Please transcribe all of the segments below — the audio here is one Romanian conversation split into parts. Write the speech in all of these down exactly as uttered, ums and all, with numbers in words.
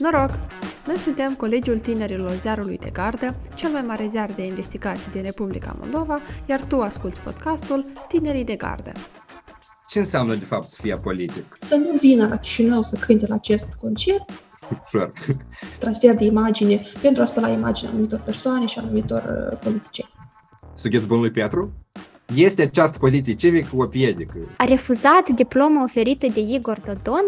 Noroc! Noi suntem Colegiul Tinerilor Ziarului de Gardă, cel mai mare ziar de investigații din Republica Moldova, iar tu asculți podcastul Tinerii de Gardă. Ce înseamnă, de fapt, să fii politic? Să nu vină la Chișinău să cânte la acest concert. Sure. Transfer de imagine pentru a spăla imaginea anumitor persoane și anumitor politicieni. Sugheți bunul lui Pietru? Este această poziție civic-opiedică. A refuzat diploma oferită de Igor Dodon?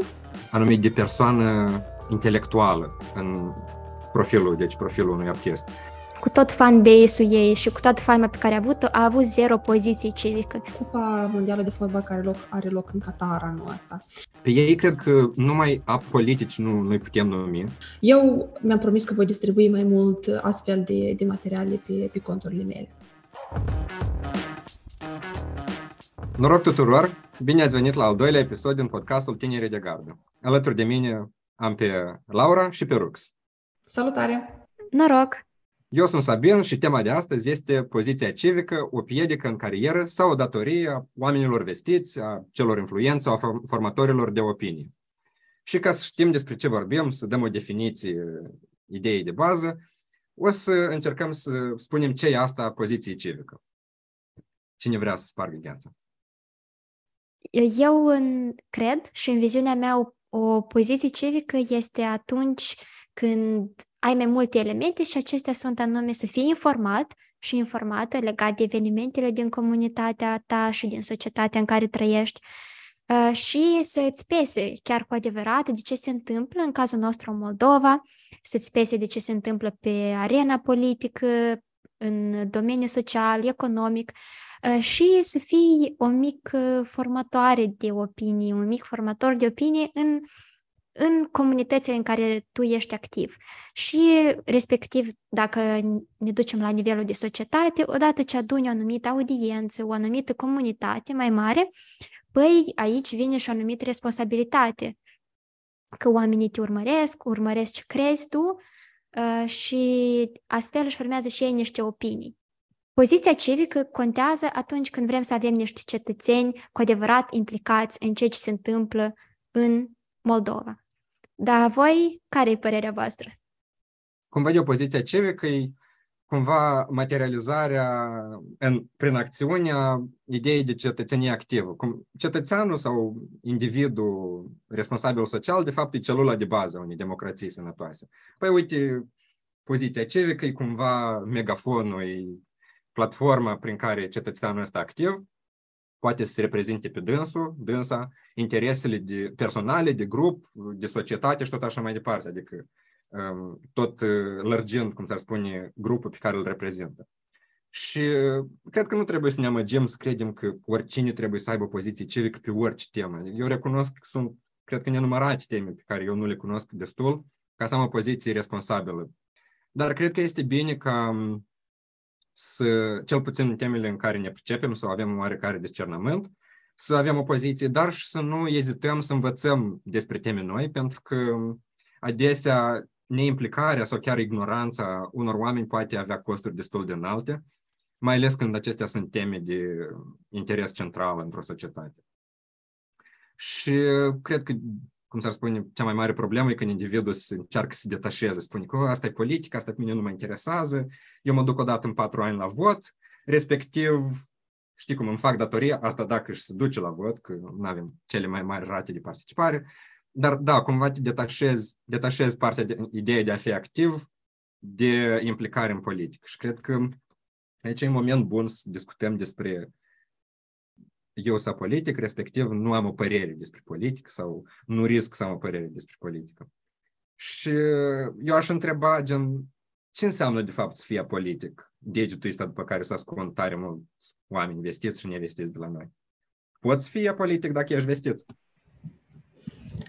Anumit de persoană intelectuală în profilul, deci profilul unui artist. Cu tot fanbase-ul ei și cu toată faima pe care a avut-o, a avut zero poziție civică. Cupa mondială de fotbal care loc, are loc în Qatar anul ăsta. Pe ei cred că numai apolitici nu noi putem numi. Eu mi-am promis că voi distribui mai mult astfel de, de materiale pe, pe conturile mele. Noroc tuturor! Bine ați venit la al doilea episod din podcastul Tinerii de Gardă. Alături de mine am pe Laura și pe Rux. Salutare! Noroc! Eu sunt Sabin și tema de astăzi este poziția civică, o piedică în carieră sau o datorie a oamenilor vestiți, a celor influenți sau a formatorilor de opinie. Și ca să știm despre ce vorbim, să dăm o definiție ideii de bază, o să încercăm să spunem ce e asta poziție civică. Cine vrea să spargă gheața? Eu în, cred și în viziunea mea o, o poziție civică este atunci când ai mai multe elemente și acestea sunt anume să fii informat și informată legat de evenimentele din comunitatea ta și din societatea în care trăiești și să-ți pese chiar cu adevărat de ce se întâmplă în cazul nostru în Moldova, să-ți pese de ce se întâmplă pe arena politică, în domeniul social, economic și să fii o mică formatoare de opinii, un mic formator de opinii în în comunitățile în care tu ești activ și, respectiv, dacă ne ducem la nivelul de societate, odată ce aduni o anumită audiență, o anumită comunitate mai mare, păi aici vine și o anumită responsabilitate, că oamenii te urmăresc, urmăresc ce crezi tu și astfel își formează și ei niște opinii. Poziția civică contează atunci când vrem să avem niște cetățeni cu adevărat implicați în ceea ce se întâmplă în Moldova. Dar voi, care e părerea voastră? Cum văd eu, poziția civică e cumva materializarea în, prin acțiunea ideii de cetățenie activă. Cum cetățeanul sau individul responsabil social, de fapt, e celula de bază a unei democrații sănătoase. Păi uite, poziția civică e cumva megafonul, e platforma prin care cetățeanul este activ, poate să se reprezinte pe dânsul, dânsa, interesele de, personale, de grup, de societate și tot așa mai departe, adică tot lărgind, cum s-ar spune, grupul pe care îl reprezintă. Și cred că nu trebuie să ne amăgim să credem că oricine trebuie să aibă poziție civică pe orice temă. Eu recunosc că sunt, cred că, nenumărate teme pe care eu nu le cunosc destul, ca să am o poziție responsabilă. Dar cred că este bine ca să, cel puțin în temele în care ne pricepem sau avem oarecare discernământ, să avem o poziție, dar și să nu ezităm să învățăm despre teme noi, pentru că adesea neimplicarea sau chiar ignoranța unor oameni poate avea costuri destul de înalte, mai ales când acestea sunt teme de interes central într-o societate. Și cred că, cum s-ar spune, cea mai mare problemă e când individul se încearcă să se detașeze, spune că asta e politică, asta pe mine nu mă interesează, eu mă duc odată în patru ani la vot, respectiv, știi cum, îmi fac datoria, asta dacă își se duce la vot, că nu avem cele mai mari rate de participare, dar da, cumva te detașezi, detașezi partea de ideea de a fi activ de implicare în politică. Și cred că aici e un moment bun să discutăm despre eu sunt politic, respectiv nu am o părere despre politică sau nu risc să am o părere despre politică. Și eu aș întreba, gen, ce înseamnă de fapt să fii apolitic? Degetul ăsta după care să ascund tare mult oameni vestiți și nevestiți de la noi. Poți fi apolitic dacă ești vestit?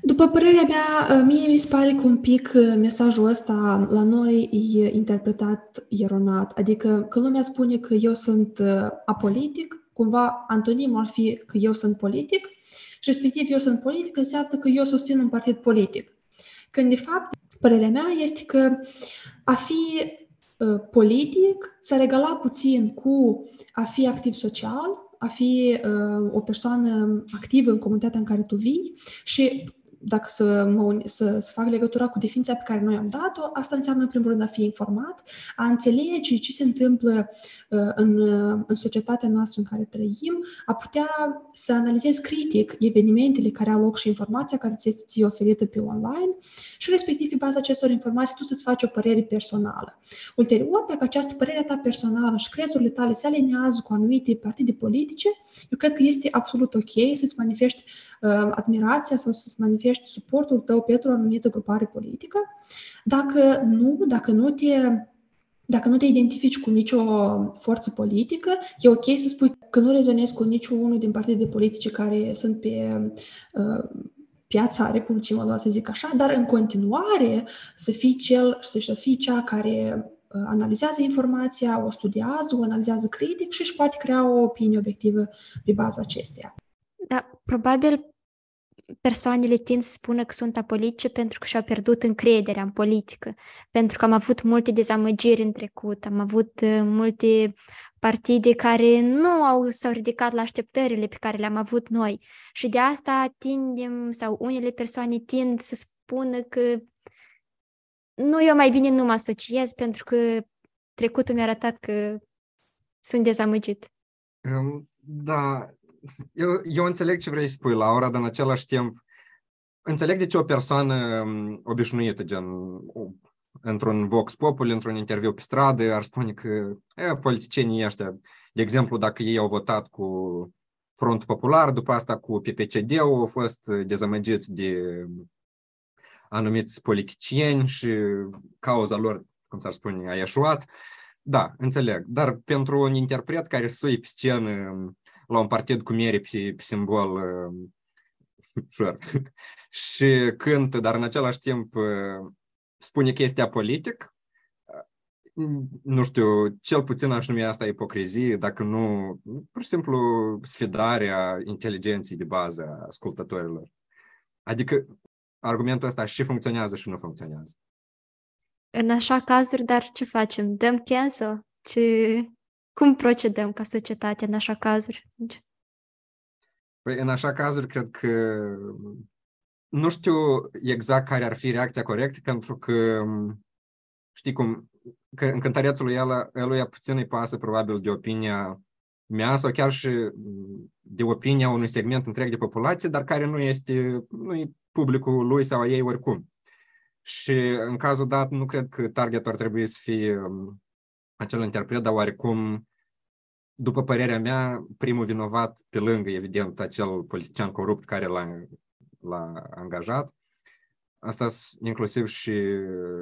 După părerea mea, mie mi se pare că un pic mesajul ăsta la noi e interpretat eronat. Adică că lumea spune că eu sunt apolitic, cumva antonimul ar fi că eu sunt politic și respectiv eu sunt politic înseamnă că eu susțin un partid politic. Când de fapt, părerea mea este că a fi uh, politic s-ar egala puțin cu a fi activ social, a fi uh, o persoană activă în comunitatea în care tu vii și dacă să, mă, să, să fac legătura cu definiția pe care noi am dat-o, asta înseamnă, în primul rând, a fi informat, a înțelege ce se întâmplă în, în societatea noastră în care trăim, a putea să analizezi critic evenimentele care au loc și informația care ți este oferită pe online și, respectiv, pe baza acestor informații, tu să-ți faci o părere personală. Ulterior, dacă această părere ta personală și crezurile tale se alinează cu anumite partide politice, eu cred că este absolut ok să-ți manifesti uh, admirația sau să-ți manifesti suportul tău pentru o anumită grupare politică. Dacă nu, dacă nu te... Dacă nu te identifici cu nicio forță politică, e ok să spui că nu rezonezi cu niciunul din partidele politice care sunt pe uh, piața Republicii Moldova, să zic așa, dar în continuare să fii cel, să fii cea care analizează informația, o studiază, o analizează critic și își poate crea o opinie obiectivă pe baza acesteia. Da, probabil persoanele tind să spună că sunt apolitice pentru că și-au pierdut încrederea în politică, pentru că am avut multe dezamăgiri în trecut, am avut multe partide care nu au, s-au ridicat la așteptările pe care le-am avut noi și de asta tindem, sau unele persoane tind să spună că nu, eu mai bine nu mă asociez pentru că trecutul mi-a arătat că sunt dezamăgit. Da, Eu, eu înțeleg ce vrei să spui, Laura, dar în același timp înțeleg de ce o persoană obișnuită, gen într-un vox populi, într-un interviu pe stradă, ar spune că e, politicienii ăștia, de exemplu, dacă ei au votat cu Frontul Popular, după asta cu P P C D-ul, au fost dezamăgiți de anumiți politicieni și cauza lor, cum s-ar spune, a ieșuat. Da, înțeleg, dar pentru un interpret care sui pe scenă la un partid cu mere pe, pe simbol uh, sure. și cântă, dar în același timp uh, spune chestia politic, uh, nu știu, cel puțin aș numi asta ipocrizie, dacă nu, pur și simplu, sfidarea inteligenței de bază a ascultătorilor. Adică argumentul ăsta și funcționează și nu funcționează. În așa cazuri, dar ce facem? Dăm cancel? Ce... Cum procedăm ca societate în așa cazuri? Păi, în așa cazuri, cred că nu știu exact care ar fi reacția corectă, pentru că, știi cum, că în cântărețul eluia puțin îi pasă probabil de opinia mea sau chiar și de opinia unui segment întreg de populație, dar care nu este, nu e publicul lui sau a ei oricum. Și în cazul dat, nu cred că targetul ar trebui să fie acel interpret, dar oarecum, după părerea mea, primul vinovat, pe lângă, evident, acel politician corupt care l-a, l-a angajat, asta inclusiv și,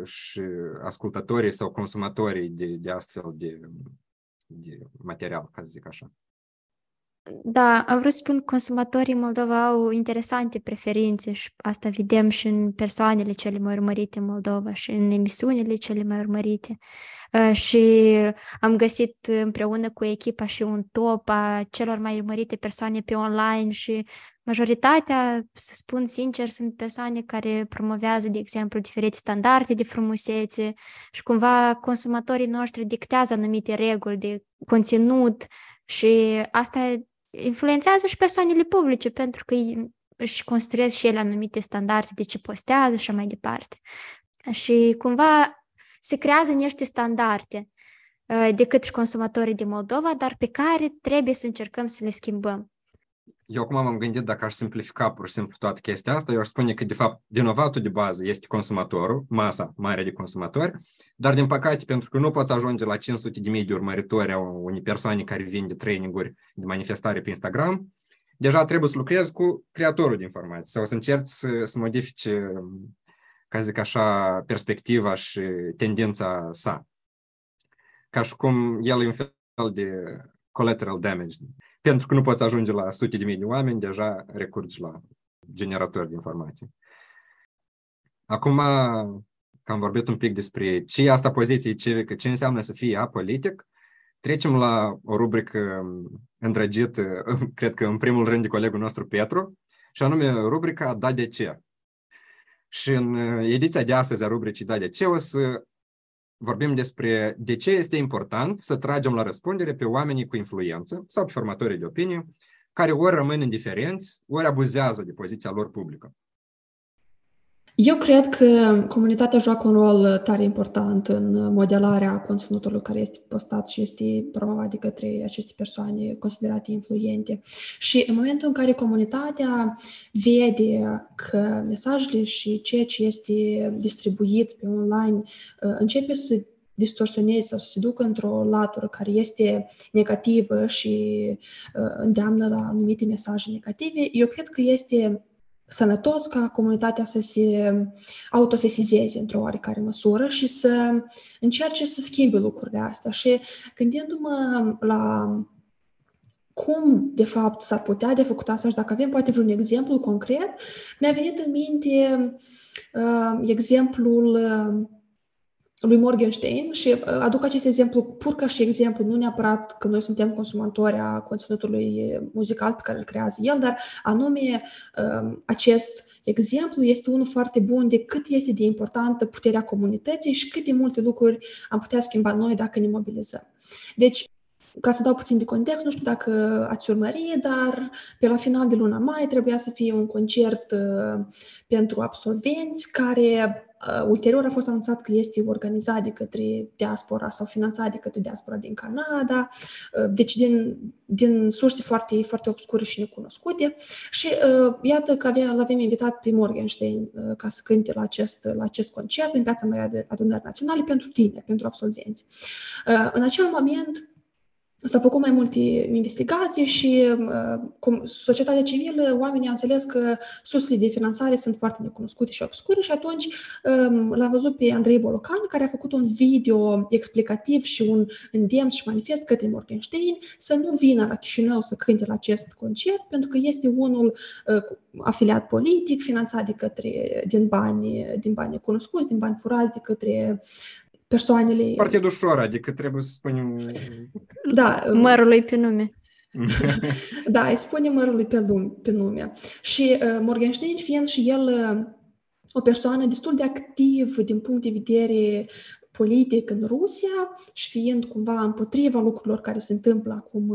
și ascultătorii sau consumatorii de, de astfel de, de material, ca să zic așa. Da, am vrut să spun că consumatorii în Moldova au interesante preferințe și asta vedem și în persoanele cele mai urmărite în Moldova și în emisiunile cele mai urmărite. Și am găsit împreună cu echipa și un top a celor mai urmărite persoane pe online și majoritatea, să spun sincer, sunt persoane care promovează, de exemplu, diferite standarde de frumusețe și cumva consumatorii noștri dictează anumite reguli de conținut și asta influențează și persoanele publice, pentru că își construiesc și ele anumite standarde de ce postează și așa mai departe. Și cumva se creează niște standarde de către consumatorii din Moldova, dar pe care trebuie să încercăm să le schimbăm. Eu acum m-am gândit, dacă aș simplifica pur și simplu toată chestia asta, eu aș spune că, de fapt, vinovatul de bază este consumatorul, masa mare de consumatori, dar, din păcate, pentru că nu poți ajunge la cinci sute de mii de urmăritori a unei persoane care vinde training-uri de manifestare pe Instagram, deja trebuie să lucrezi cu creatorul de informații sau să încerci să, să modifici, ca zic așa, perspectiva și tendința sa. Ca și cum el e un fel de collateral damage. Pentru că nu poți ajunge la sute de mii de oameni, deja recurgi la generatori de informații. Acum că am vorbit un pic despre ce e asta poziție civică, ce înseamnă să fii apolitic, trecem la o rubrică îndrăgită, cred că în primul rând de colegul nostru Petru, și anume rubrica Da de ce. Și în ediția de astăzi a rubricii Da de ce o să vorbim despre de ce este important să tragem la răspundere pe oamenii cu influență sau pe formatorii de opinie, care ori rămân indiferenți, ori abuzează de poziția lor publică. Eu cred că comunitatea joacă un rol tare important în modelarea conținutului care este postat și este promovat de către aceste persoane considerate influente. Și în momentul în care comunitatea vede că mesajele și ceea ce este distribuit pe online începe să distorsioneze sau să se ducă într-o latură care este negativă și îndeamnă la anumite mesaje negative, eu cred că este sănătos ca comunitatea să se autosesizeze într-o oarecare măsură și să încerce să schimbe lucrurile astea. Și gândindu-mă la cum, de fapt, s-ar putea de făcut asta și dacă avem poate vreun exemplu concret, mi-a venit în minte uh, exemplul uh, lui Morgenshtern și aduc acest exemplu pur ca și exemplu, nu neapărat că noi suntem consumatori a conținutului muzical pe care îl creează el, dar anume acest exemplu este unul foarte bun de cât este de importantă puterea comunității și cât de multe lucruri am putea schimba noi dacă ne mobilizăm. Deci, ca să dau puțin de context, nu știu dacă ați urmărit, dar pe la final de luna mai trebuia să fie un concert uh, pentru absolvenți care uh, ulterior a fost anunțat că este organizat de către diaspora sau finanțat de către diaspora din Canada, uh, deci din, din surse foarte, foarte obscure și necunoscute. Și uh, iată că avea, l-avem invitat pe Morgenshtern uh, ca să cânte la acest, la acest concert în Piața Mării de Adunări Naționale pentru tineri, pentru absolvenți. Uh, în acel moment s-au făcut mai multe investigații și uh, societatea civilă, oamenii au înțeles că sursele de finanțare sunt foarte necunoscute și obscure și atunci um, l-am văzut pe Andrei Bolocan, care a făcut un video explicativ și un îndemn și manifest către Morgenshtern să nu vină la Chișinău să cânte la acest concert, pentru că este unul uh, afiliat politic, finanțat de către, din bani, din bani cunoscuți, din bani furați de către persoanele... Foarte dușor, adică trebuie să spunem... Da, mărului pe nume. Da, îi spune mărului pe, lum- pe nume. Și uh, Morgenshtern, fiind și el uh, o persoană destul de activă din punct de vedere politic în Rusia și fiind cumva împotriva lucrurilor care se întâmplă acum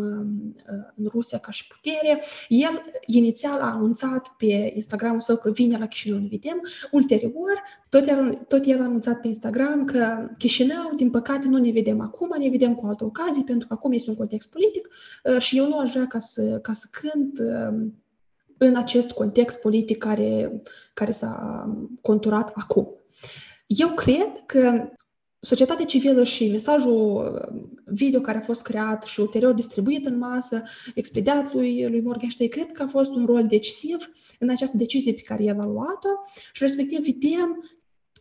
în Rusia ca și putere, el inițial a anunțat pe Instagram-ul său că vine la Chișinău, ne vedem. Ulterior, tot el, tot el a anunțat pe Instagram că Chișinău, din păcate, nu ne vedem acum, ne vedem cu altă ocazie, pentru că acum este un context politic și eu nu aș vrea ca să, ca să cânt în acest context politic care, care s-a conturat acum. Eu cred că societatea civilă și mesajul video care a fost creat și ulterior distribuit în masă, expediat lui, lui Morgenshtern, cred că a fost un rol decisiv în această decizie pe care el a luat-o și respectiv vedem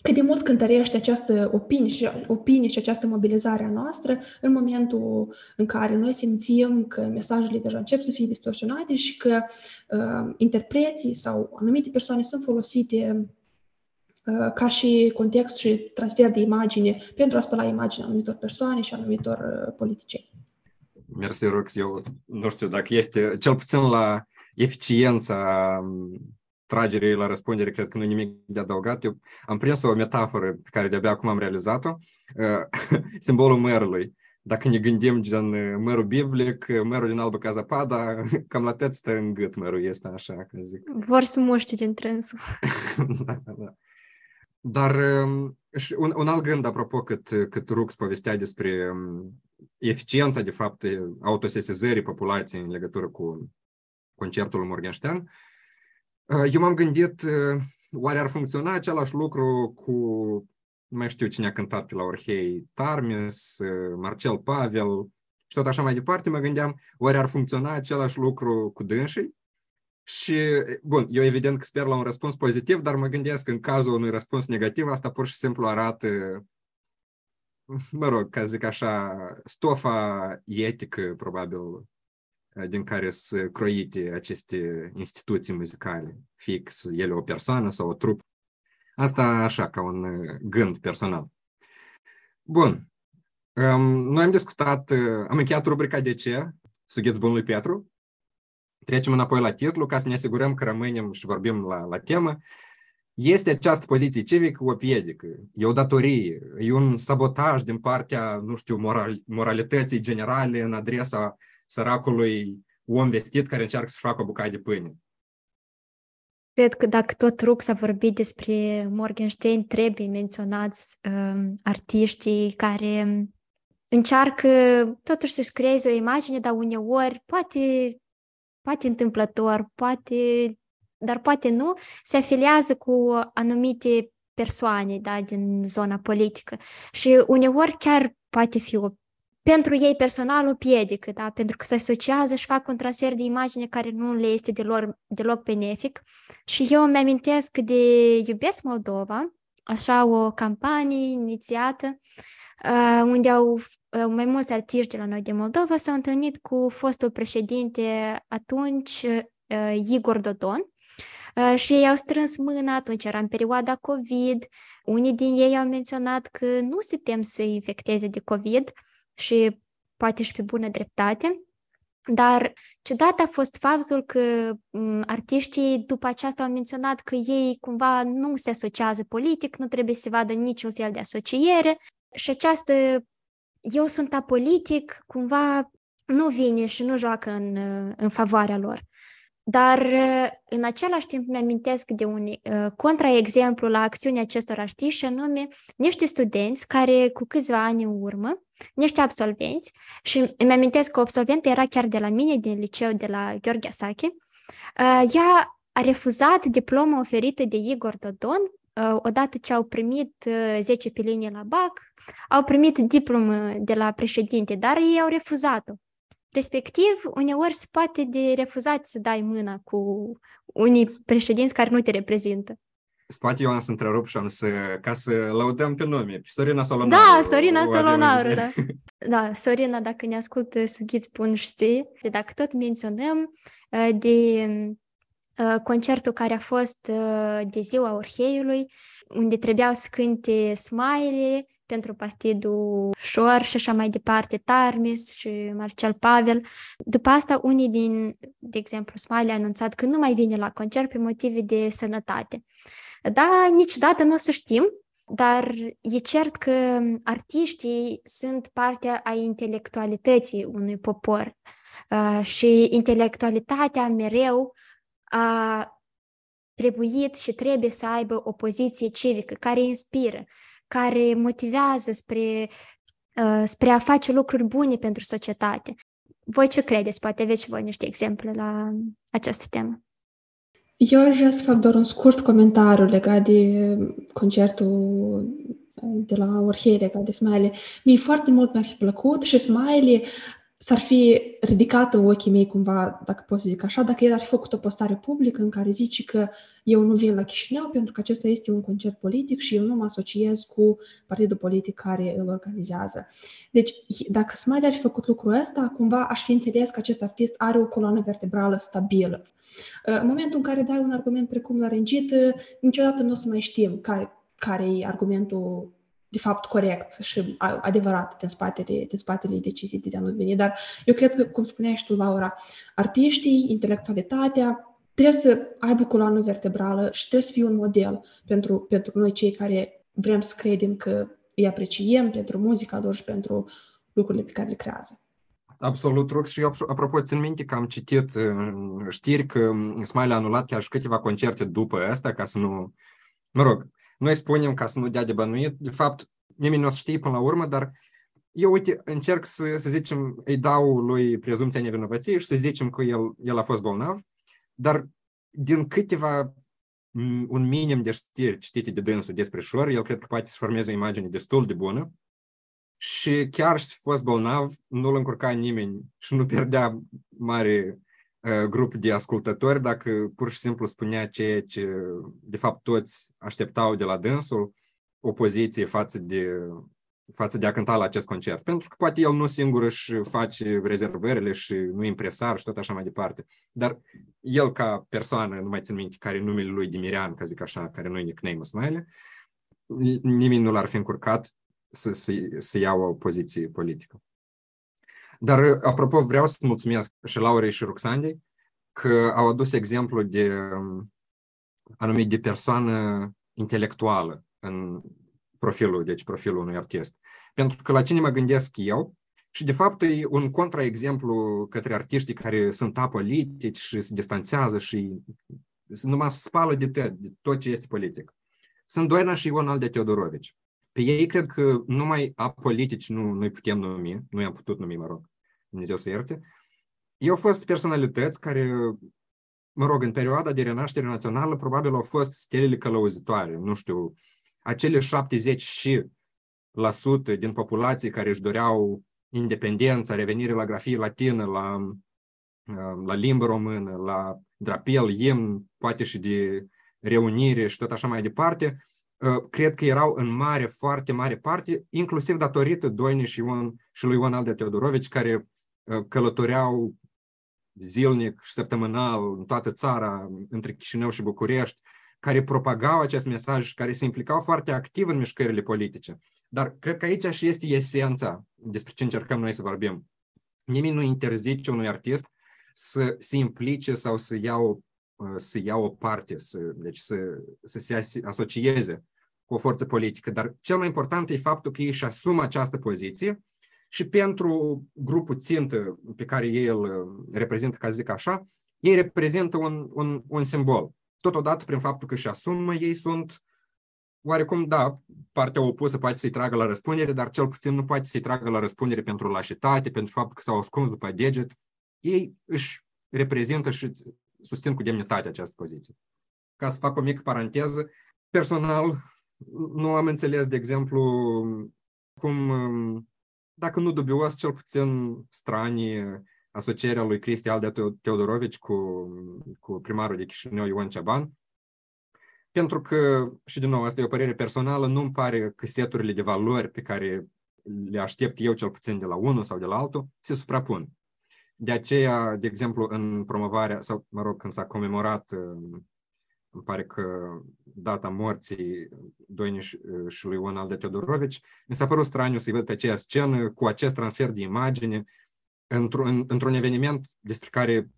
cât de mult cântărește această opinie și, opinie și această mobilizare a noastră în momentul în care noi simțim că mesajele deja încep să fie distorsionate și că uh, interpreții sau anumite persoane sunt folosite ca și context și transfer de imagine pentru a spăla imaginea anumitor persoane și anumitor politicieni. Mersi, Rox. Eu nu știu dacă este, cel puțin la eficiența tragerii la răspundere, cred că nu nimic de adăugat. Eu am prins o metaforă pe care de-abia acum am realizat-o, simbolul mărului. Dacă ne gândim gen mărul biblic, mărul din albă ca zăpada, cam la tăți stă în gât mărul ăsta, așa că zic. Vor să moște din trânsul. Da, da. Dar și un, un alt gând, apropo, cât, cât Rux povestea despre eficiența, de fapt, autosesizării populației în legătură cu concertul lui Morgenshtern, eu m-am gândit, oare ar funcționa același lucru cu, nu mai știu cine a cântat pe la Orhei, Tarmis, Marcel Pavel și tot așa mai departe, mă gândeam, oare ar funcționa același lucru cu dânsii? Și, bun, eu evident că sper la un răspuns pozitiv, dar mă gândesc că în cazul unui răspuns negativ, asta pur și simplu arată, mă rog, ca zic așa, stofa etică, probabil, din care sunt croite aceste instituții muzicale, fie că ele o persoană sau o trupă. Asta așa, ca un gând personal. Bun, noi am discutat, am încheiat rubrica De ce? Sugheți bunului Petru. Trecem înapoi la titlu, ca să ne asigurăm că rămânem și vorbim la, la temă. Este această poziție civică o piedică, e o datorie, e un sabotaj din partea, nu știu, moral, moralității generale în adresa săracului om vestit care încearcă să facă o bucată de pâine. Cred că dacă tot RUC s-a vorbit despre Morgenshtern, trebuie menționați uh, artiștii care încearcă totuși să-și creeze o imagine, dar uneori, poate, poate întâmplător, poate, dar poate nu, se afiliază cu anumite persoane, da, din zona politică. Și uneori chiar poate fi o, pentru ei personal o piedică, da, pentru că se asociază și fac un transfer de imagine care nu le este deloc, deloc benefic. Și eu îmi amintesc de Iubesc Moldova, așa o campanie inițiată, Uh, unde au uh, mai mulți artiști de la noi de Moldova s-au întâlnit cu fostul președinte atunci, uh, Igor Dodon, uh, și ei au strâns mâna, atunci era în perioada COVID, unii din ei au menționat că nu se tem să infecteze de COVID și poate și pe bună dreptate, dar ciudat a fost faptul că um, artiștii după aceasta au menționat că ei cumva nu se asociază politic, nu trebuie să se vadă niciun fel de asociere. Și această, eu sunt apolitic, cumva nu vine și nu joacă în, în favoarea lor. Dar în același timp mi-amintesc de un uh, contraexemplu la acțiunea acestor artiști, și anume niște studenți care cu câțiva ani în urmă, niște absolvenți, și mi-amintesc că o absolventă era chiar de la mine, din liceu, de la Gheorghe Asache, uh, ea a refuzat diploma oferită de Igor Dodon. Odată ce au primit zece pe linie la B A C, au primit diplomă de la președinte, dar ei au refuzat-o. Respectiv, uneori se poate de refuzat să dai mâna cu unii președinți care nu te reprezintă. Poate eu am să întrerup și am să, ca să laudăm pe nume. Sorina Salonar. Da, Sorina Salonar, da. Da, Sorina, dacă ne ascultă, sughiți bun și ție. Dacă tot menționăm de concertul care a fost de Ziua Orheiului, unde trebuiau să cânte Smiley pentru partidul Șor și așa mai departe, Tarmis și Marcel Pavel. După asta, unii din, de exemplu, Smiley a anunțat că nu mai vine la concert pe motive de sănătate. Da, niciodată nu o să știm, dar e cert că artiștii sunt partea a intelectualității unui popor și intelectualitatea mereu a trebuit și trebuie să aibă o poziție civică care inspiră, care motivează spre, uh, spre a face lucruri bune pentru societate. Voi ce credeți? Poate aveți și voi niște exemple la această temă. Eu aș vrea să fac doar un scurt comentariu legat de concertul de la Orhei, legat de Smiley. Mie foarte mult mi-a plăcut și Smiley s-ar fi ridicat în ochii mei cumva, dacă pot să zic așa, dacă el ar fi făcut o postare publică în care zice că eu nu vin la Chișinău pentru că acesta este un concert politic și eu nu mă asociez cu partidul politic care îl organizează. Deci, dacă Smiley ar fi făcut lucrul ăsta, cumva aș fi înțeles că acest artist are o coloană vertebrală stabilă. În momentul în care dai un argument precum la Rengit, niciodată nu o să mai știm care, care e argumentul de fapt corect și adevărat din spatele, din spatele deciziei de a nu veni. Dar eu cred că, cum spuneai și tu, Laura, artiștii, intelectualitatea, trebuie să aibă coloană vertebrală și trebuie să fie un model pentru, pentru noi cei care vrem să credem că îi apreciem pentru muzica lor și pentru lucrurile pe care le creează. Absolut, Rux. Și eu, apropo, țin minte că am citit știri că Smiley a anulat chiar și câteva concerte după asta, ca să nu... Mă rog, noi spunem ca să nu dea de bănuit, de fapt, nimeni nu o știe până la urmă, dar eu, uite, încerc să, să zicem, îi dau lui prezumția nevinovăției și să zicem că el, el a fost bolnav, dar din câteva, un minim de știri citite de dânsul despre Șor, el cred că poate să formeze o imagine destul de bună și chiar și fost bolnav, nu îl încurca nimeni și nu pierdea mare grup de ascultători, dacă pur și simplu spunea ceea ce de fapt toți așteptau de la dânsul, o poziție față de, față de a cânta la acest concert. Pentru că poate el nu singur își face rezervările și nu e impresar și tot așa mai departe. Dar el ca persoană, nu mai țin minte care e numele lui Dimirian, ca zic așa, care nu-i nickname-ul Smiley, nimeni nu l-ar fi încurcat să, să, să ia o poziție politică. Dar, apropo, vreau să mulțumesc și Laurei și Ruxandei că au adus exemplu de anumit de persoană intelectuală în profilul, deci profilul unui artist. Pentru că la cine mă gândesc eu și, de fapt, e un contraexemplu către artiștii care sunt apolitici și se distanțează și numai spală de tăi, de tot ce este politic. Sunt Doina și Ion Aldea-Teodorovici. Pe ei cred că numai apolitici nu noi putem numi, nu i-am putut numi, mă rog, Dumnezeu să ierte. Ei au fost personalități care, mă rog, în perioada de renaștere națională, probabil au fost stelele călăuzitoare, nu știu, acele șaptezeci la sută din populație care își doreau independența, revenire la grafie latină, la, la limbă română, la drapel, imn, poate și de reunire și tot așa mai departe, cred că erau în mare, foarte mare parte, inclusiv datorită Doinei și, Ion, și lui Ion Aldea-Teodorovici, care călătoreau zilnic și săptămânal în toată țara, între Chișinău și București, care propagau acest mesaj, care se implicau foarte activ în mișcările politice. Dar cred că aici și este esența despre ce încercăm noi să vorbim. Nimeni nu interzice unui artist să se implice sau să ia o, să ia o parte, să, deci să, să se asocieze cu o forță politică. Dar cel mai important e faptul că ei își asumă această poziție și pentru grupul țintă pe care ei îl reprezintă, ca zic așa, ei reprezintă un, un, un simbol. Totodată, prin faptul că își asumă, ei sunt, oarecum, da, partea opusă poate să-i tragă la răspundere, dar cel puțin nu poate să-i tragă la răspundere pentru lașitate, pentru faptul că s-au ascuns după deget. Ei își reprezintă și susțin cu demnitate această poziție. Ca să fac o mică paranteză, personal, nu am înțeles, de exemplu, cum, dacă nu dubios, cel puțin stranii, asocierea lui Cristian Aldea-Teodorovici cu, cu primarul de Chișinău, Ion Ceban, pentru că, și din nou, asta e o părere personală, nu-mi pare că seturile de valori pe care le aștept eu cel puțin de la unul sau de la altul se suprapun. De aceea, de exemplu, în promovarea, sau mă rog, când s-a comemorat, îmi pare că data morții Doinei și lui Ion Aldea-Teodorovici, mi s-a părut straniu să-i văd pe aceea scenă cu acest transfer de imagine, într-un, într-un eveniment despre care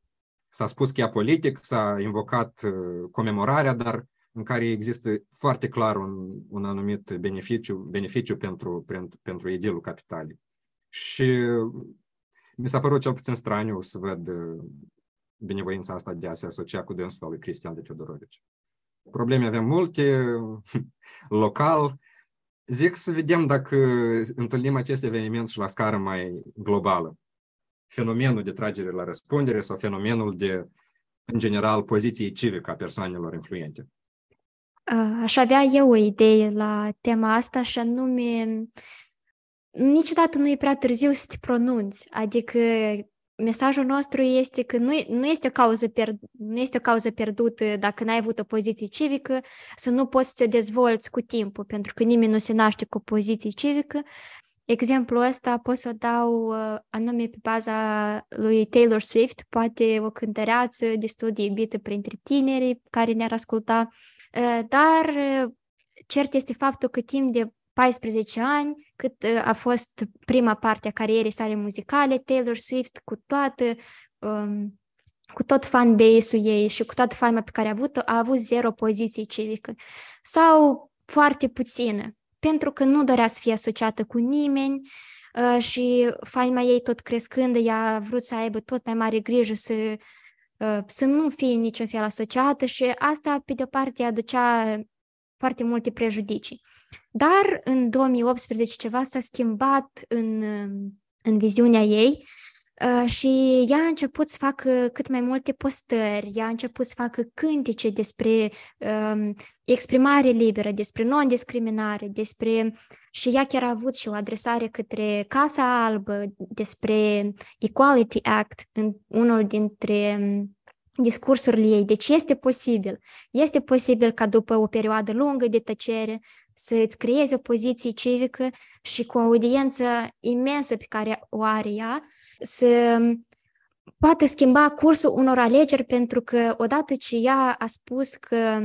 s-a spus că e apolitic, s-a invocat uh, comemorarea, dar în care există foarte clar un, un anumit beneficiu, beneficiu pentru, pentru, pentru edilul capitalei. Și mi s-a părut cel puțin straniu să văd uh, binevoința asta de a se asocia cu dânsul lui Cristian Aldea-Teodorovici. Probleme avem multe, local. Zic să vedem dacă întâlnim acest eveniment și la scară mai globală. Fenomenul de tragere la răspundere sau fenomenul de, în general, poziție civică a persoanelor influente. Aș avea eu o idee la tema asta și anume, niciodată nu e prea târziu să te pronunți. Adică mesajul nostru este că nu, nu, este o cauză per, nu este o cauză pierdută dacă n-ai avut o poziție civică, să nu poți să te dezvolți cu timpul, pentru că nimeni nu se naște cu o poziție civică. Exemplul ăsta pot să-l dau anume pe baza lui Taylor Swift, poate o cântăreață destul de iubită printre tinerii care ne-ar asculta, dar cert este faptul că timp de paisprezece ani, cât a fost prima parte a carierei sale muzicale, Taylor Swift cu toată... Um, cu tot fanbase-ul ei și cu toată faima pe care a avut-o, a avut zero poziție civică sau foarte puțină, pentru că nu dorea să fie asociată cu nimeni și faima ei tot crescând, ea a vrut să aibă tot mai mare grijă să, să nu fie niciun fel asociată și asta, pe de-o parte, aducea foarte multe prejudicii. Dar în două mii optsprezece ceva s-a schimbat în, în viziunea ei și ea a început să facă cât mai multe postări, ea a început să facă cântece despre um, exprimare liberă, despre non-discriminare, despre... și ea chiar a avut și o adresare către Casa Albă despre Equality Act în unul dintre discursurile ei. Deci este posibil. Este posibil ca după o perioadă lungă de tăcere să îți creezi o poziție civică și cu o audiență imensă pe care o are ea să poată schimba cursul unor alegeri, pentru că odată ce ea a spus că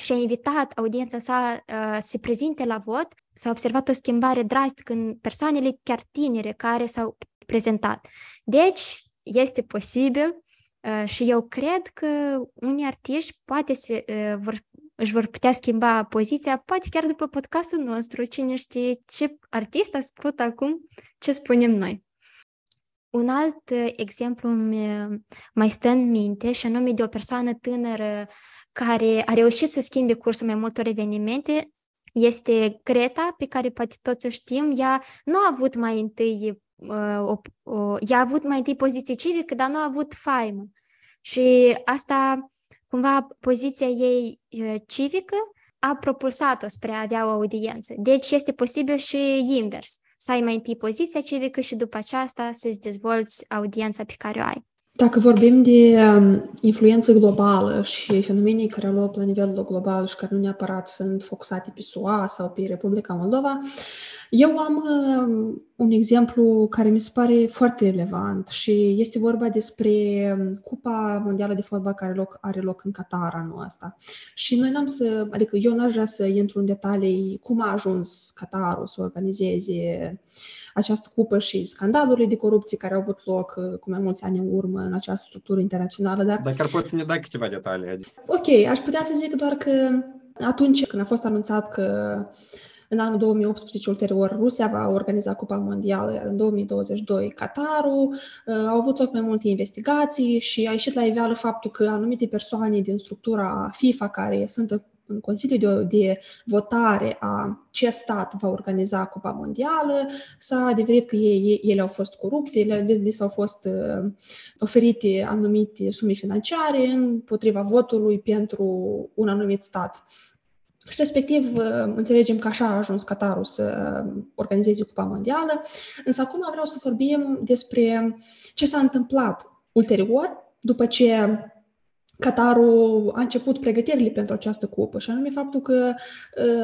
și a invitat audiența sa uh, să se prezinte la vot, s-a observat o schimbare drastică în persoanele chiar tinere care s-au prezentat. Deci este posibil uh, și eu cred că unii artiști poate se, uh, vor își vor putea schimba poziția, poate chiar după podcastul nostru, cine știe ce artist ascultă acum ce spunem noi. Un alt exemplu mai stă în minte și anume de o persoană tânără care a reușit să schimbe cursul mai multor evenimente este Greta, pe care poate toți o știm. Ea nu a avut mai întâi, o, o, ea a avut mai întâi poziție civică, dar nu a avut faimă. Și asta, cumva, poziția ei civică a propulsat-o spre a avea o audiență. Deci este posibil și invers. Să ai mai întâi poziția civică și după aceasta să-ți dezvolți audiența pe care o ai. Dacă vorbim de influență globală și fenomenii care au loc la nivel global și care nu neapărat sunt focusate pe S U A sau pe Republica Moldova, eu am un exemplu care mi se pare foarte relevant și este vorba despre Cupa Mondială de Fotbal care loc, are loc în Qatar anul ăsta. Și noi n-am să, adică eu n-aș vrea să intru în detalii cum a ajuns Qatarul să organizeze această cupă și scandalurile de corupție care au avut loc cu mai mulți ani în urmă în această structură internațională. Dar Dacă ar poți să ne dai câteva detalii. Adică. Ok, aș putea să zic doar că atunci când a fost anunțat că în anul două mii optsprezece, ulterior, Rusia va organiza Cupa Mondială, iar în două mii douăzeci și doi, Qatarul. Au avut loc mai multe investigații și a ieșit la iveală faptul că anumite persoane din structura FIFA, care sunt în Consiliul de, de votare a ce stat va organiza Cupa Mondială, s-a adeverit că ei, ele au fost corupte, le, le s-au fost uh, oferite anumite sume financiare împotriva votului pentru un anumit stat. Și respectiv înțelegem că așa a ajuns Qatarul să organizeze Cupa Mondială, însă acum vreau să vorbim despre ce s-a întâmplat ulterior, după ce Qatarul a început pregătirile pentru această cupă, și anume faptul că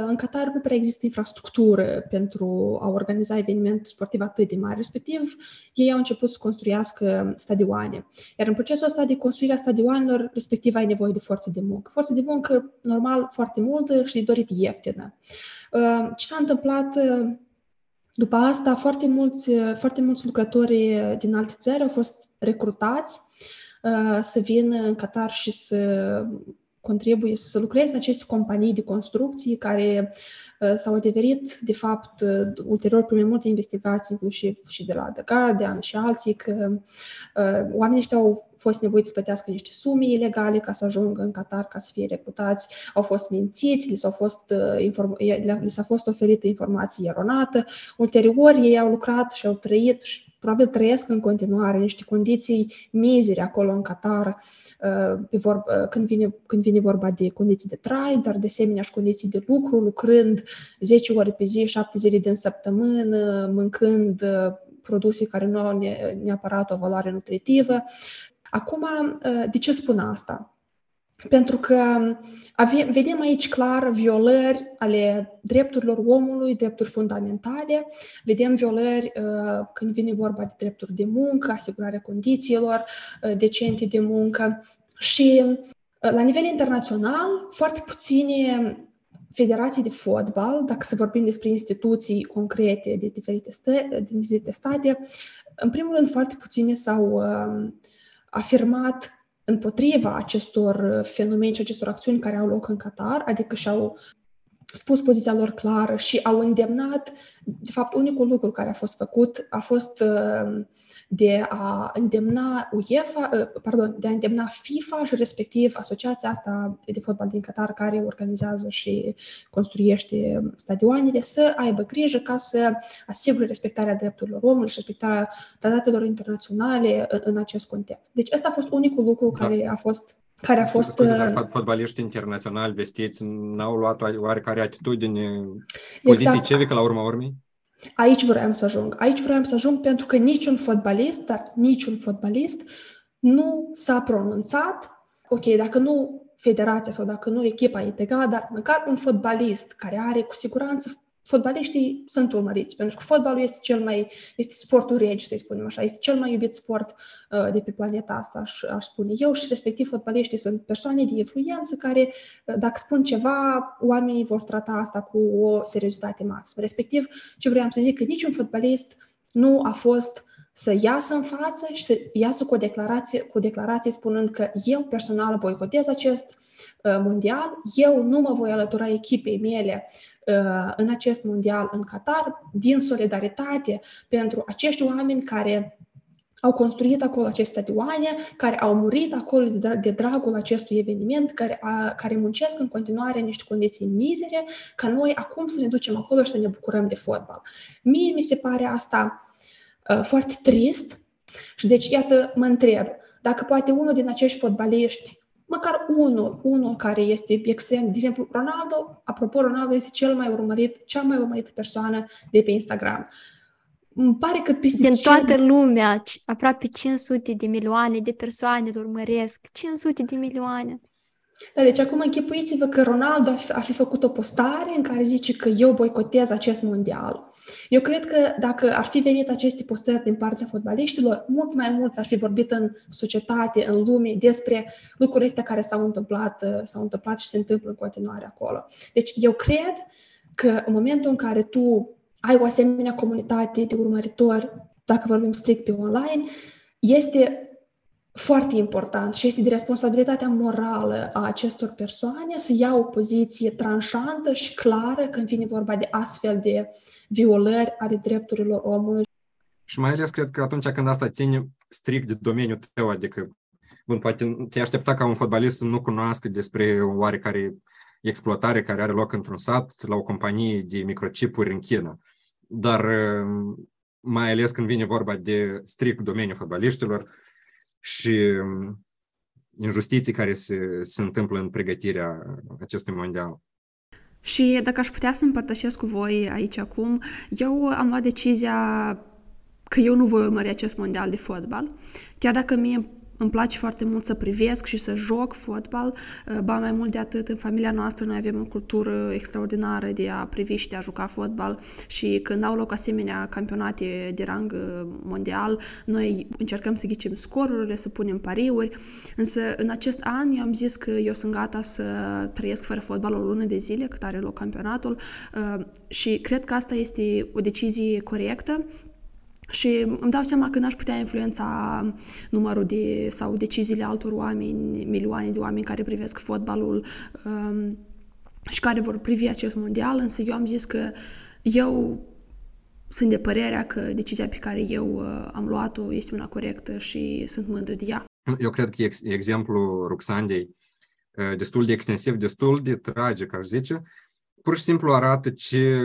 în Qatar nu prea există infrastructură pentru a organiza eveniment sportiv atât de mare, respectiv ei au început să construiască stadioane. Iar în procesul ăsta de construirea stadioanelor, respectiv ai nevoie de forță de muncă. Forță de muncă, normal, foarte multă și de dorit ieftină. Ce s-a întâmplat după asta? Foarte mulți, foarte mulți lucrători din alte țări au fost recrutați să vină în Qatar și să contribuie să lucreze în aceste companii de construcții care s-au adeverit, de fapt, ulterior prin mai multe investigații, inclusiv și de la The Guardian și alții, că oamenii ăștia au fost nevoiți să plătească niște sume ilegale ca să ajungă în Qatar, ca să fie recrutați, au fost mințiți, li s-a fost, inform- li s-a fost oferită informație eronată. Ulterior, ei au lucrat și au trăit și probabil trăiesc în continuare niște condiții mizere acolo în Qatar, când vine, când vine vorba de condiții de trai, dar de asemenea și condiții de lucru, lucrând zece ore pe zi, șapte zile din săptămână, mâncând produse care nu au neapărat o valoare nutritivă. Acum, de ce spun asta? Pentru că avem, vedem aici clar violări ale drepturilor omului, drepturi fundamentale, vedem violări uh, când vine vorba de drepturi de muncă, asigurarea condițiilor uh, decente de muncă și uh, la nivel internațional foarte puține federații de fotbal, dacă să vorbim despre instituții concrete de diferite st- din diferite state, în primul rând foarte puține s-au uh, afirmat împotriva acestor fenomeni și acestor acțiuni care au loc în Qatar, adică și-au spus poziția lor clară și au îndemnat, de fapt, unicul lucru care a fost făcut a fost de a îndemna UEFA, pardon, de a îndemna FIFA și respectiv asociația asta de fotbal din Qatar care organizează și construiește stadioanele să aibă grijă ca să asigure respectarea drepturilor omului și respectarea tratatelor internaționale în acest context. Deci ăsta a fost unicul lucru da. care a fost care a fost... Scuze, dar fotbaliști internaționali vestiți n-au luat oarecare atitudine, poziție exact. Civică la urma urmei? Aici vroiam să ajung. Aici vroiam să ajung pentru că niciun fotbalist, dar niciun fotbalist nu s-a pronunțat, ok, dacă nu federația sau dacă nu echipa integrală, dar măcar un fotbalist care are cu siguranță. Fotbaliștii sunt urmăriți, pentru că fotbalul este cel mai, este sportul rege, să-i spunem așa, este cel mai iubit sport uh, de pe planeta asta, aș, aș spune eu, și respectiv fotbaliștii sunt persoane de influență care, dacă spun ceva, oamenii vor trata asta cu o seriozitate maximă. Respectiv, ce vreau să zic, că niciun fotbalist nu a fost să iasă în față și să iasă cu o declarație, cu declarație spunând că eu personal boicotez acest uh, mondial, eu nu mă voi alătura echipei mele uh, în acest mondial în Qatar, din solidaritate pentru acești oameni care Au construit acolo aceste stadioane, care au murit acolo de dragul acestui eveniment, care, a, care muncesc în continuare în niște condiții mizere, ca noi acum să ne ducem acolo și să ne bucurăm de fotbal. Mie mi se pare asta uh, foarte trist și deci, iată, mă întreb, dacă poate unul din acești fotbaliști, măcar unul, unul care este extrem, de exemplu, Ronaldo, apropo, Ronaldo este cel mai urmărit, cea mai urmărită persoană de pe Instagram. Îmi pare că peste... Din toată lumea, aproape cinci sute de milioane de persoane îl urmăresc. cinci sute de milioane. Da, deci acum închipuiți-vă că Ronaldo ar fi făcut o postare în care zice că eu boicotez acest mondial. Eu cred că dacă ar fi venit aceste postări din partea fotbaliștilor, mult mai mulți ar fi vorbit în societate, în lume, despre lucrurile astea care s-au întâmplat, s-au întâmplat și se întâmplă în continuare acolo. Deci eu cred că în momentul în care tu ai o asemenea comunitate de urmăritori, dacă vorbim strict pe online, este foarte important și este de responsabilitatea morală a acestor persoane să iau o poziție tranșantă și clară când vine vorba de astfel de violări ale drepturilor omului. Și mai ales cred că atunci când asta ține strict de domeniul tău, adică, bun, poate te aștepta ca un fotbalist să nu cunoască despre oarecare exploatare care are loc într-un sat la o companie de microchipuri în China. Dar mai ales când vine vorba de strict domeniul fotbaliștilor și injustiții care se, se întâmplă în pregătirea acestui mondial. Și dacă aș putea să împărtășesc cu voi aici acum, eu am luat decizia că eu nu voi urmări acest mondial de fotbal, chiar dacă mie îmi place foarte mult să privesc și să joc fotbal, ba mai mult de atât, în familia noastră noi avem o cultură extraordinară de a privi și de a juca fotbal și când au loc asemenea campionate de rang mondial, noi încercăm să ghicim scorurile, să punem pariuri, însă în acest an eu am zis că eu sunt gata să trăiesc fără fotbal o lună de zile, cât are loc campionatul și cred că asta este o decizie corectă. Și îmi dau seama că n-aș putea influența numărul de, sau deciziile altor oameni, milioane de oameni care privesc fotbalul um, și care vor privi acest mondial, însă eu am zis că eu sunt de părerea că decizia pe care eu uh, am luat-o este una corectă și sunt mândră de ea. Eu cred că ex- exemplul Ruxandei, destul de extensiv, destul de tragic, aș zice, pur și simplu arată ce...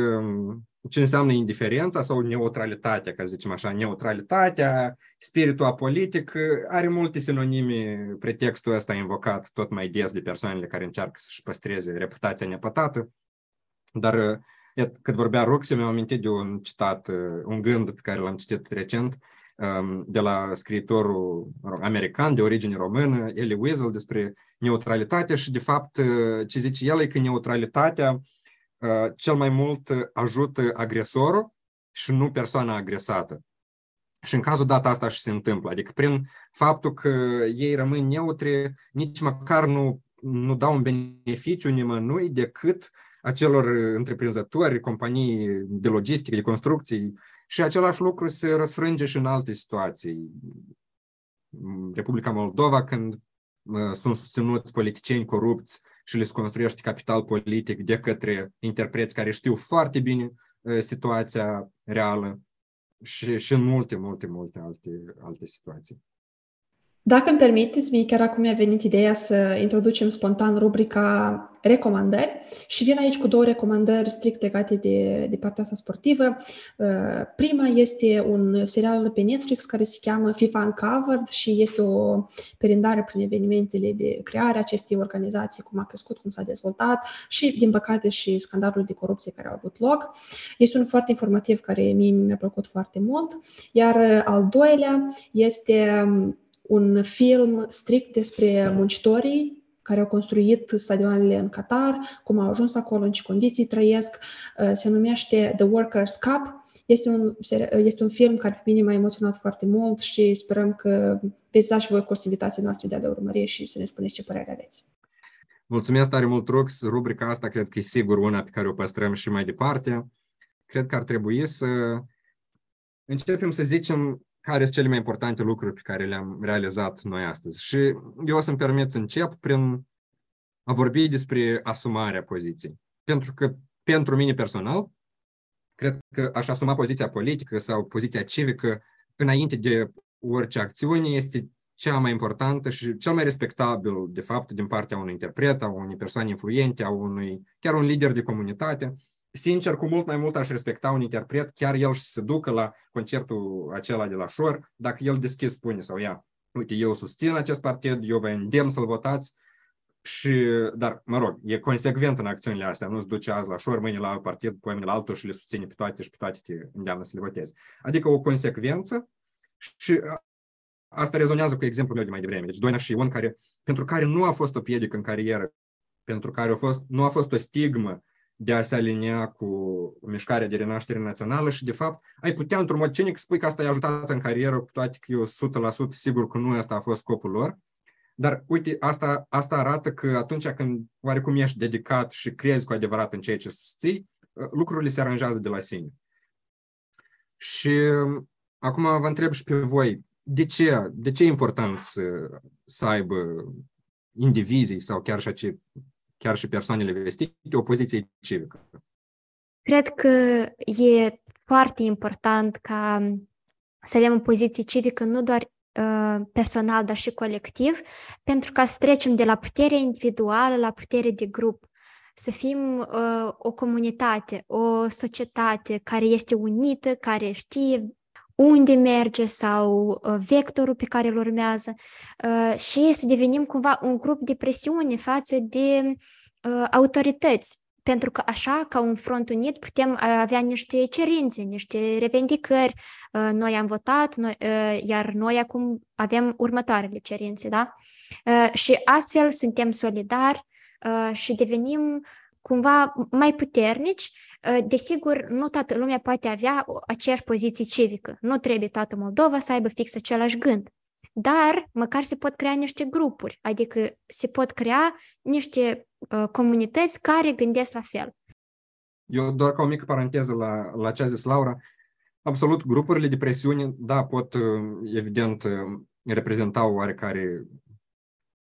ce înseamnă indiferența sau neutralitatea, ca zicem așa, neutralitatea, spiritul apolitic, are multe sinonime pretextul ăsta invocat tot mai des de persoanele care încearcă să-și păstreze reputația nepătată. Dar când vorbea Ruxi, mi-am amintit de un citat, un gând pe care l-am citit recent de la scriitorul american de origine română, Elie Wiesel, despre neutralitate și, de fapt, ce zice el e că neutralitatea cel mai mult ajută agresorul și nu persoana agresată. Și în cazul dat asta și se întâmplă. Adică prin faptul că ei rămân neutri, nici măcar nu, nu dau un beneficiu nimănui decât acelor întreprinzători, companii de logistică, de construcții. Și același lucru se răsfrânge și în alte situații. Republica Moldova, când sunt susținuți politicieni corupți și le construiește capital politic de către interpreți care știu foarte bine situația reală și, și multe, multe, multe alte, alte situații. Dacă îmi permiteți, mie chiar acum mi-a venit ideea să introducem spontan rubrica recomandări și vin aici cu două recomandări strict legate de, de partea asta sportivă. Prima este un serial pe Netflix care se cheamă FIFA Uncovered și este o perindare prin evenimentele de creare a acestei organizații, cum a crescut, cum s-a dezvoltat și, din păcate, și scandalul de corupție care a avut loc. Este un foarte informativ care mie mi-a plăcut foarte mult. Iar al doilea este un film strict despre muncitorii care au construit stadioanele în Qatar, cum au ajuns acolo, în ce condiții trăiesc. Se numește The Workers Cup. Este un, este un film care pe mine m-a emoționat foarte mult și sperăm că veți da și voi curiozitatea noastră de a le urmări și să ne spuneți ce părere aveți. Mulțumesc tare mult, Rux. Rubrica asta cred că e sigur una pe care o păstrăm și mai departe. Cred că ar trebui să începem să zicem care sunt cele mai importante lucruri pe care le-am realizat noi astăzi. Și eu o să-mi permit să încep prin a vorbi despre asumarea poziției. Pentru că, pentru mine personal, cred că aș asuma poziția politică sau poziția civică înainte de orice acțiune este cea mai importantă și cel mai respectabil, de fapt, din partea unui interpret, a unei persoane influente, a unui, chiar un lider de comunitate. Sincer, cu mult mai mult aș respecta un interpret, chiar el și se ducă la concertul acela de la Șor, dacă el deschis spune sau ea, uite, eu susțin acest partid, eu vă îndemn să-l votați, și, dar, mă rog, e consecvent în acțiunile astea, nu se duce azi la Șor, mâine la alt partid, poimine la altul și le susține pe toate și pe toate te îndeamnă să le votezi. Adică o consecvență și asta rezonează cu exemplul meu de mai devreme. Deci Doina și Ion, care, pentru care nu a fost o piedică în carieră, pentru care a fost, nu a fost o stigmă de a se alinia cu mișcarea de renaștere națională și, de fapt, ai putea, într-un mod cinic, spui că asta i-a ajutat în carieră, cu toate că eu o sută la sută sigur că nu asta a fost scopul lor. Dar, uite, asta, asta arată că atunci când oarecum ești dedicat și crezi cu adevărat în ceea ce susții, lucrurile se aranjează de la sine. Și acum vă întreb și pe voi, de ce, de ce e important să, să aibă indivizii sau chiar și acei chiar și persoanele vestite, o poziție civică? Cred că e foarte important ca să avem o poziție civică nu doar uh, personal, dar și colectiv, pentru ca să trecem de la puterea individuală la putere de grup, să fim uh, o comunitate, o societate care este unită, care știe unde merge sau uh, vectorul pe care îl urmează uh, și să devenim cumva un grup de presiune față de uh, autorități, pentru că așa, ca un front unit, putem avea niște cerințe, niște revendicări. Uh, noi am votat, noi, uh, iar noi acum avem următoarele cerințe, da? Uh, și astfel suntem solidari uh, și devenim cumva mai puternici. Desigur, nu toată lumea poate avea aceeași poziție civică. Nu trebuie toată Moldova să aibă fix același gând. Dar măcar se pot crea niște grupuri, adică se pot crea niște uh, comunități care gândesc la fel. Eu doar ca o mică paranteză la, la ce a zis Laura. Absolut, grupurile de presiune, da, pot evident reprezenta oarecare,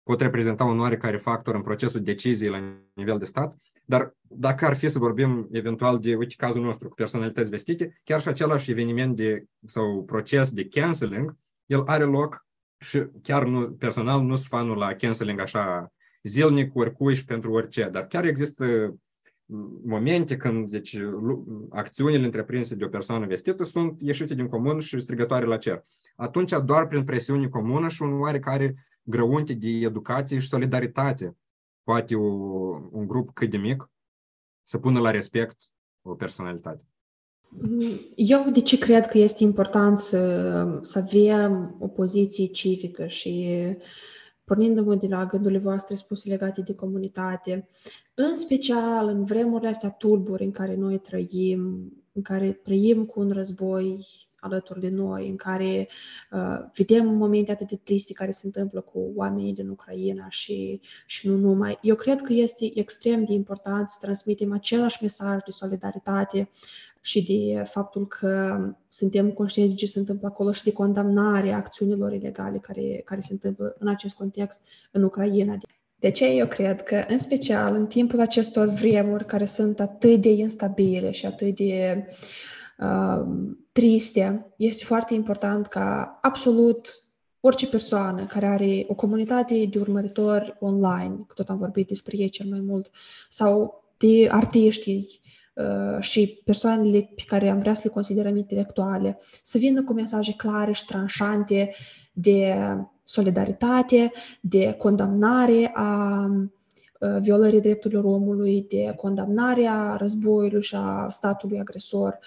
pot reprezenta un oarecare factor în procesul deciziei la nivel de stat. Dar dacă ar fi să vorbim eventual de, uite, cazul nostru cu personalități vestite, chiar și același eveniment de, sau proces de canceling, el are loc și chiar nu, personal nu sunt fanul la canceling așa zilnic, oricui și pentru orice, dar chiar există momente când deci, acțiunile întreprinse de o persoană vestită sunt ieșite din comun și strigătoare la cer. Atunci doar prin presiune comună și un oarecare grăunte de educație și solidaritate poate o, un grup cât de mic să pună la respect o personalitate. Eu de ce cred că este important să, să avem o poziție civică și pornindu-mă de la gândurile voastre spuse legate de comunitate, în special în vremurile astea tulburi în care noi trăim, în care trăim cu un război alături de noi, în care uh, vedem momente atât de triste care se întâmplă cu oamenii din Ucraina și, și nu numai. Eu cred că este extrem de important să transmitem același mesaj de solidaritate și de faptul că suntem conștienți de ce se întâmplă acolo și de condamnarea acțiunilor ilegale care, care se întâmplă în acest context în Ucraina. De aceea eu cred că, în special, în timpul acestor vremuri care sunt atât de instabile și atât de uh, triste, este foarte important ca absolut orice persoană care are o comunitate de urmăritori online, că tot am vorbit despre ei cel mai mult, sau de artiștii uh, și persoanele pe care am vrea să le considerăm intelectuale, să vină cu mesaje clare și tranșante de solidaritate, de condamnare a violării drepturilor omului, de condamnare a războiului și a statului agresor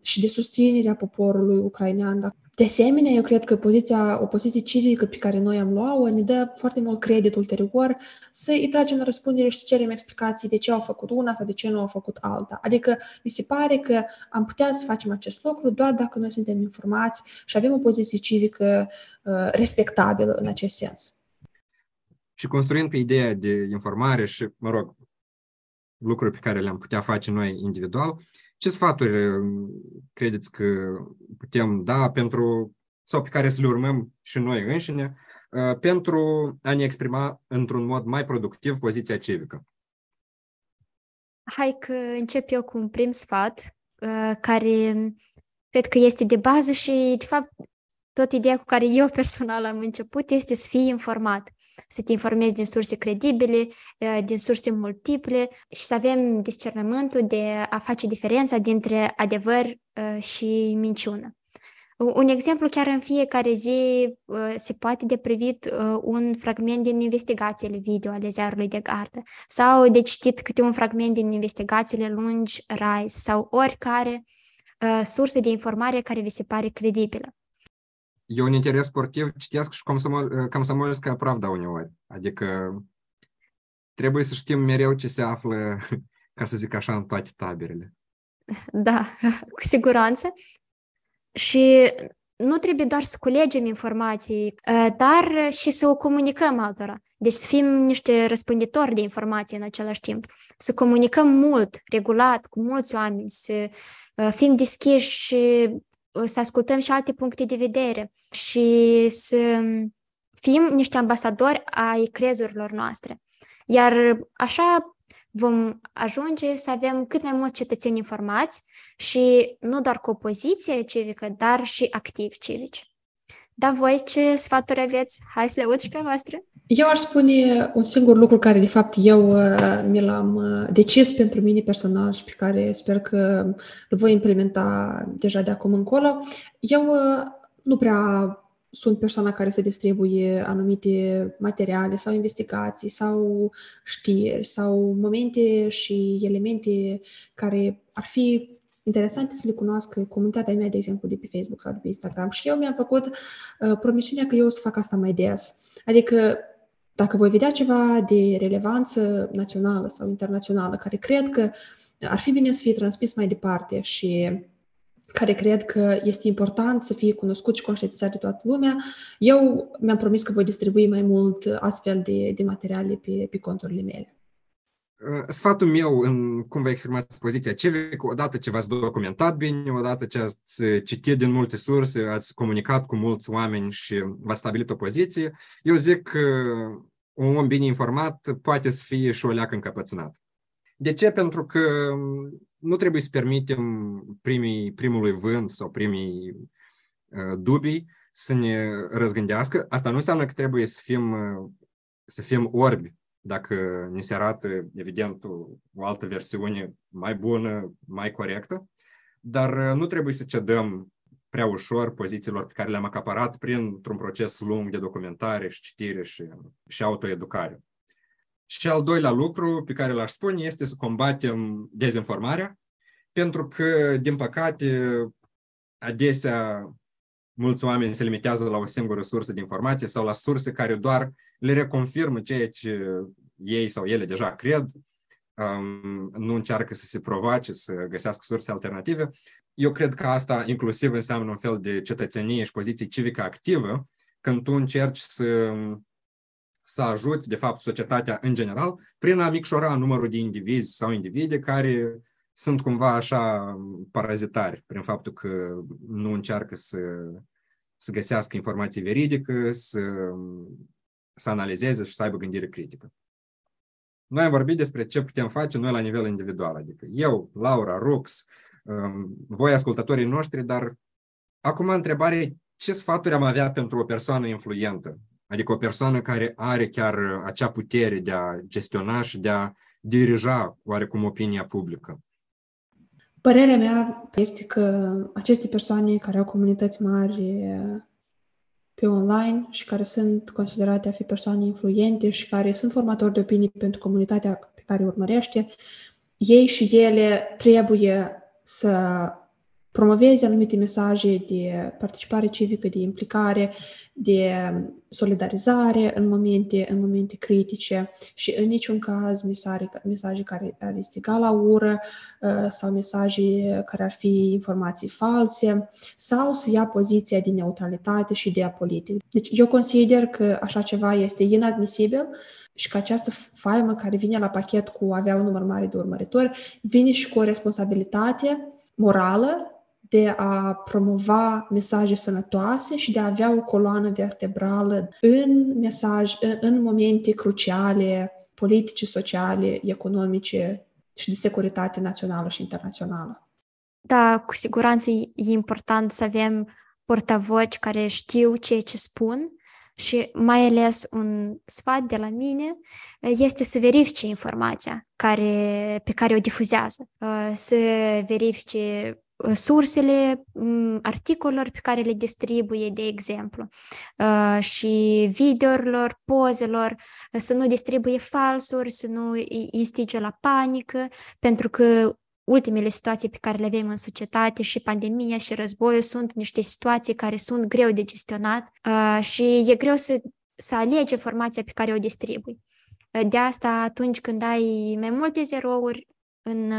și de susținerea poporului ucrainean. De asemenea, eu cred că poziția, o poziție civică pe care noi am luat-o ne dă foarte mult credit ulterior să îi tragem la răspundere și să cerem explicații de ce au făcut una sau de ce nu au făcut alta. Adică mi se pare că am putea să facem acest lucru doar dacă noi suntem informați și avem o poziție civică uh, respectabilă în acest sens. Și construind pe ideea de informare și, mă rog, lucruri pe care le-am putea face noi individual, ce sfaturi credeți că putem da pentru, sau pe care să le urmăm și noi înșine, pentru a ne exprima într-un mod mai productiv poziția civică? Hai că încep eu cu un prim sfat, care cred că este de bază și, de fapt, Tot ideea cu care eu personal am început este să fii informat, să te informezi din surse credibile, din surse multiple și să avem discernământul de a face diferența dintre adevăr și minciună. Un exemplu, chiar în fiecare zi se poate de privit un fragment din investigațiile video ale Ziarului de Gardă sau de citit câte un fragment din investigațiile lungi RISE sau oricare sursă de informare care vi se pare credibilă. Eu în interes sportiv citesc și Comsomolska Pravda uneori. Adică trebuie să știm mereu ce se află, ca să zic așa, în toate taberele. Da, cu siguranță. Și nu trebuie doar să culegem informații, dar și să o comunicăm altora. Deci să fim niște răspânditori de informații în același timp. Să comunicăm mult, regulat, cu mulți oameni, să fim deschiși și să ascultăm și alte puncte de vedere și să fim niște ambasadori ai crezurilor noastre. Iar așa vom ajunge să avem cât mai mulți cetățeni informați și nu doar cu o poziție civică, dar și activi civici. Dar voi ce sfaturi aveți? Hai să le aud și pe voastră! Eu aș spune un singur lucru care, de fapt, eu mi l-am decis pentru mine personal și pe care sper că îl voi implementa deja de acum încolo. Eu nu prea sunt persoana care se distribuie anumite materiale sau investigații sau știri sau momente și elemente care ar fi interesante să le cunoască comunitatea mea, de exemplu, de pe Facebook sau de pe Instagram. Și eu mi-am făcut uh, promisiunea că eu o să fac asta mai des. Adică dacă voi vedea ceva de relevanță națională sau internațională, care cred că ar fi bine să fie transmis mai departe și care cred că este important să fie cunoscut și conștientizat de toată lumea, eu mi-am promis că voi distribui mai mult astfel de, de materiale pe, pe conturile mele. Sfatul meu în cum vă exprimați poziția civică, odată ce v-ați documentat bine, odată ce ați citit din multe surse, ați comunicat cu mulți oameni și v-ați stabilit o poziție, eu zic că un om bine informat poate să fie și o leacă încăpățânat. De ce? Pentru că nu trebuie să permitem primii, primului vânt sau primii uh, dubii să ne răzgândească. Asta nu înseamnă că trebuie să fim, să fim orbi. Dacă ni se arată, evident, o altă versiune mai bună, mai corectă, dar nu trebuie să cedăm prea ușor pozițiilor pe care le-am acaparat printr-un proces lung de documentare și citire și, și autoeducare. Și al doilea lucru pe care l-aș spune este să combatem dezinformarea, pentru că, din păcate, adesea mulți oameni se limitează la o singură sursă de informație sau la surse care doar le reconfirmă ceea ce ei sau ele deja cred, um, nu încearcă să se provoace, să găsească surse alternative. Eu cred că asta inclusiv înseamnă un fel de cetățenie și poziție civică activă, când tu încerci să, să ajuți, de fapt, societatea în general, prin a micșora numărul de indivizi sau individe care sunt cumva așa parazitari prin faptul că nu încearcă să, să găsească informații veridică, să, să analizeze și să aibă gândire critică. Noi am vorbit despre ce putem face noi la nivel individual, adică eu, Laura, Rux, voi ascultătorii noștri, dar acum întrebare, ce sfaturi am avea pentru o persoană influentă? Adică o persoană care are chiar acea putere de a gestiona și de a dirija oarecum opinia publică. Părerea mea este că aceste persoane care au comunități mari pe online și care sunt considerate a fi persoane influente și care sunt formatori de opinii pentru comunitatea pe care urmărește, ei și ele trebuie să promoveze anumite mesaje de participare civică, de implicare, de solidarizare în momente, în momente critice și în niciun caz mesaje care ar instiga la ură sau mesaje care ar fi informații false sau să ia poziția de neutralitate și de apolitic. Deci eu consider că așa ceva este inadmisibil și că această faimă care vine la pachet cu avea un număr mare de urmăritori vine și cu o responsabilitate morală de a promova mesaje sănătoase și de a avea o coloană vertebrală în mesaj, în, în momente cruciale, politice, sociale, economice și de securitate națională și internațională. Da, cu siguranță e important să avem portavoci care știu ceea ce spun și mai ales un sfat de la mine este să verifice informația care, pe care o difuzează, să verifice sursele articolelor pe care le distribuie, de exemplu, și videourilor, pozelor, să nu distribuie falsuri, să nu instige la panică, pentru că ultimele situații pe care le avem în societate, și pandemia și războiul, sunt niște situații care sunt greu de gestionat și e greu să, să alegi informația pe care o distribui. De asta, atunci când ai mai multe zerouri în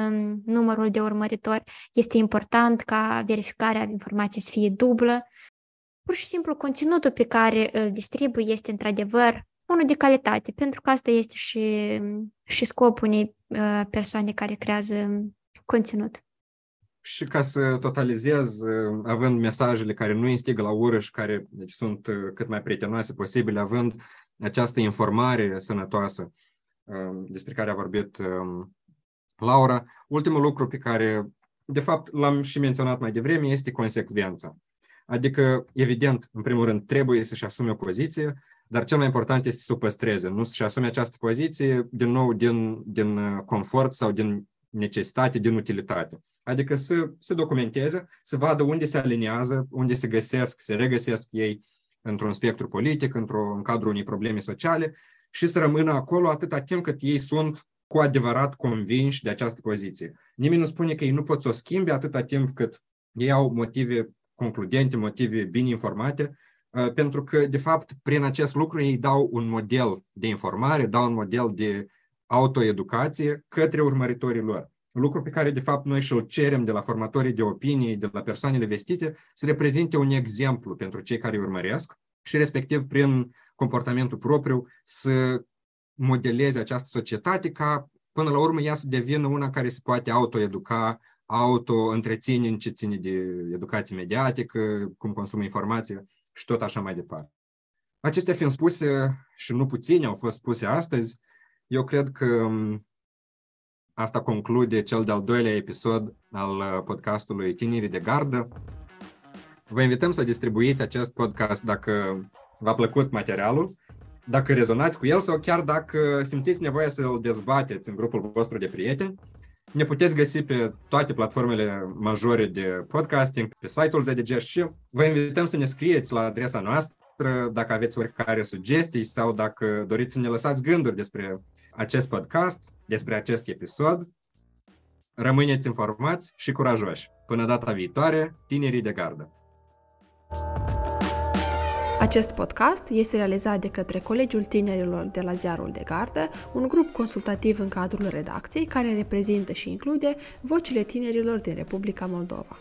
numărul de urmăritori, este important ca verificarea informației să fie dublă. Pur și simplu, conținutul pe care îl distribui este într-adevăr unul de calitate, pentru că asta este și, și scopul unei persoane care creează conținut. Și ca să totalizez, având mesajele care nu instigă la ură și care deci, sunt cât mai prietenoase posibile, având această informare sănătoasă despre care a vorbit Laura, ultimul lucru pe care, de fapt, l-am și menționat mai devreme, este consecvența. Adică, evident, în primul rând, trebuie să-și asume o poziție, dar cel mai important este să o păstreze, nu să-și asume această poziție, din nou, din, din confort sau din necesitate, din utilitate. Adică să se documenteze, să vadă unde se aliniază, unde se găsesc, se regăsesc ei într-un spectru politic, într-un cadru unei probleme sociale și să rămână acolo atâta timp cât ei sunt cu adevărat convinși de această poziție. Nimeni nu spune că ei nu pot să o schimbe atâta timp cât ei au motive concludente, motive bine informate, pentru că, de fapt, prin acest lucru ei dau un model de informare, dau un model de autoeducație către urmăritorii lor. Lucru pe care, de fapt, noi și-l cerem de la formatorii de opinie, de la persoanele vestite, să reprezinte un exemplu pentru cei care îi urmăresc și, respectiv, prin comportamentul propriu, să modeleze această societate ca, până la urmă, ea să devină una care se poate autoeduca, auto-întreține în ce ține de educație mediatică, cum consumă informație și tot așa mai departe. Acestea fiind spuse, și nu puține au fost spuse astăzi, eu cred că asta conclude cel de-al doilea episod al podcastului Tinerii de Gardă. Vă invităm să distribuiți acest podcast dacă v-a plăcut materialul, dacă rezonați cu el sau chiar dacă simțiți nevoia să îl dezbateți în grupul vostru de prieteni. Ne puteți găsi pe toate platformele majore de podcasting, pe site-ul Z D G și vă invităm să ne scrieți la adresa noastră dacă aveți oricare sugestii sau dacă doriți să ne lăsați gânduri despre acest podcast, despre acest episod. Rămâneți informați și curajoși. Până data viitoare, Tinerii de Gardă! Acest podcast este realizat de către Colegiul Tinerilor de la Ziarul de Gardă, un grup consultativ în cadrul redacției care reprezintă și include vocile tinerilor din Republica Moldova.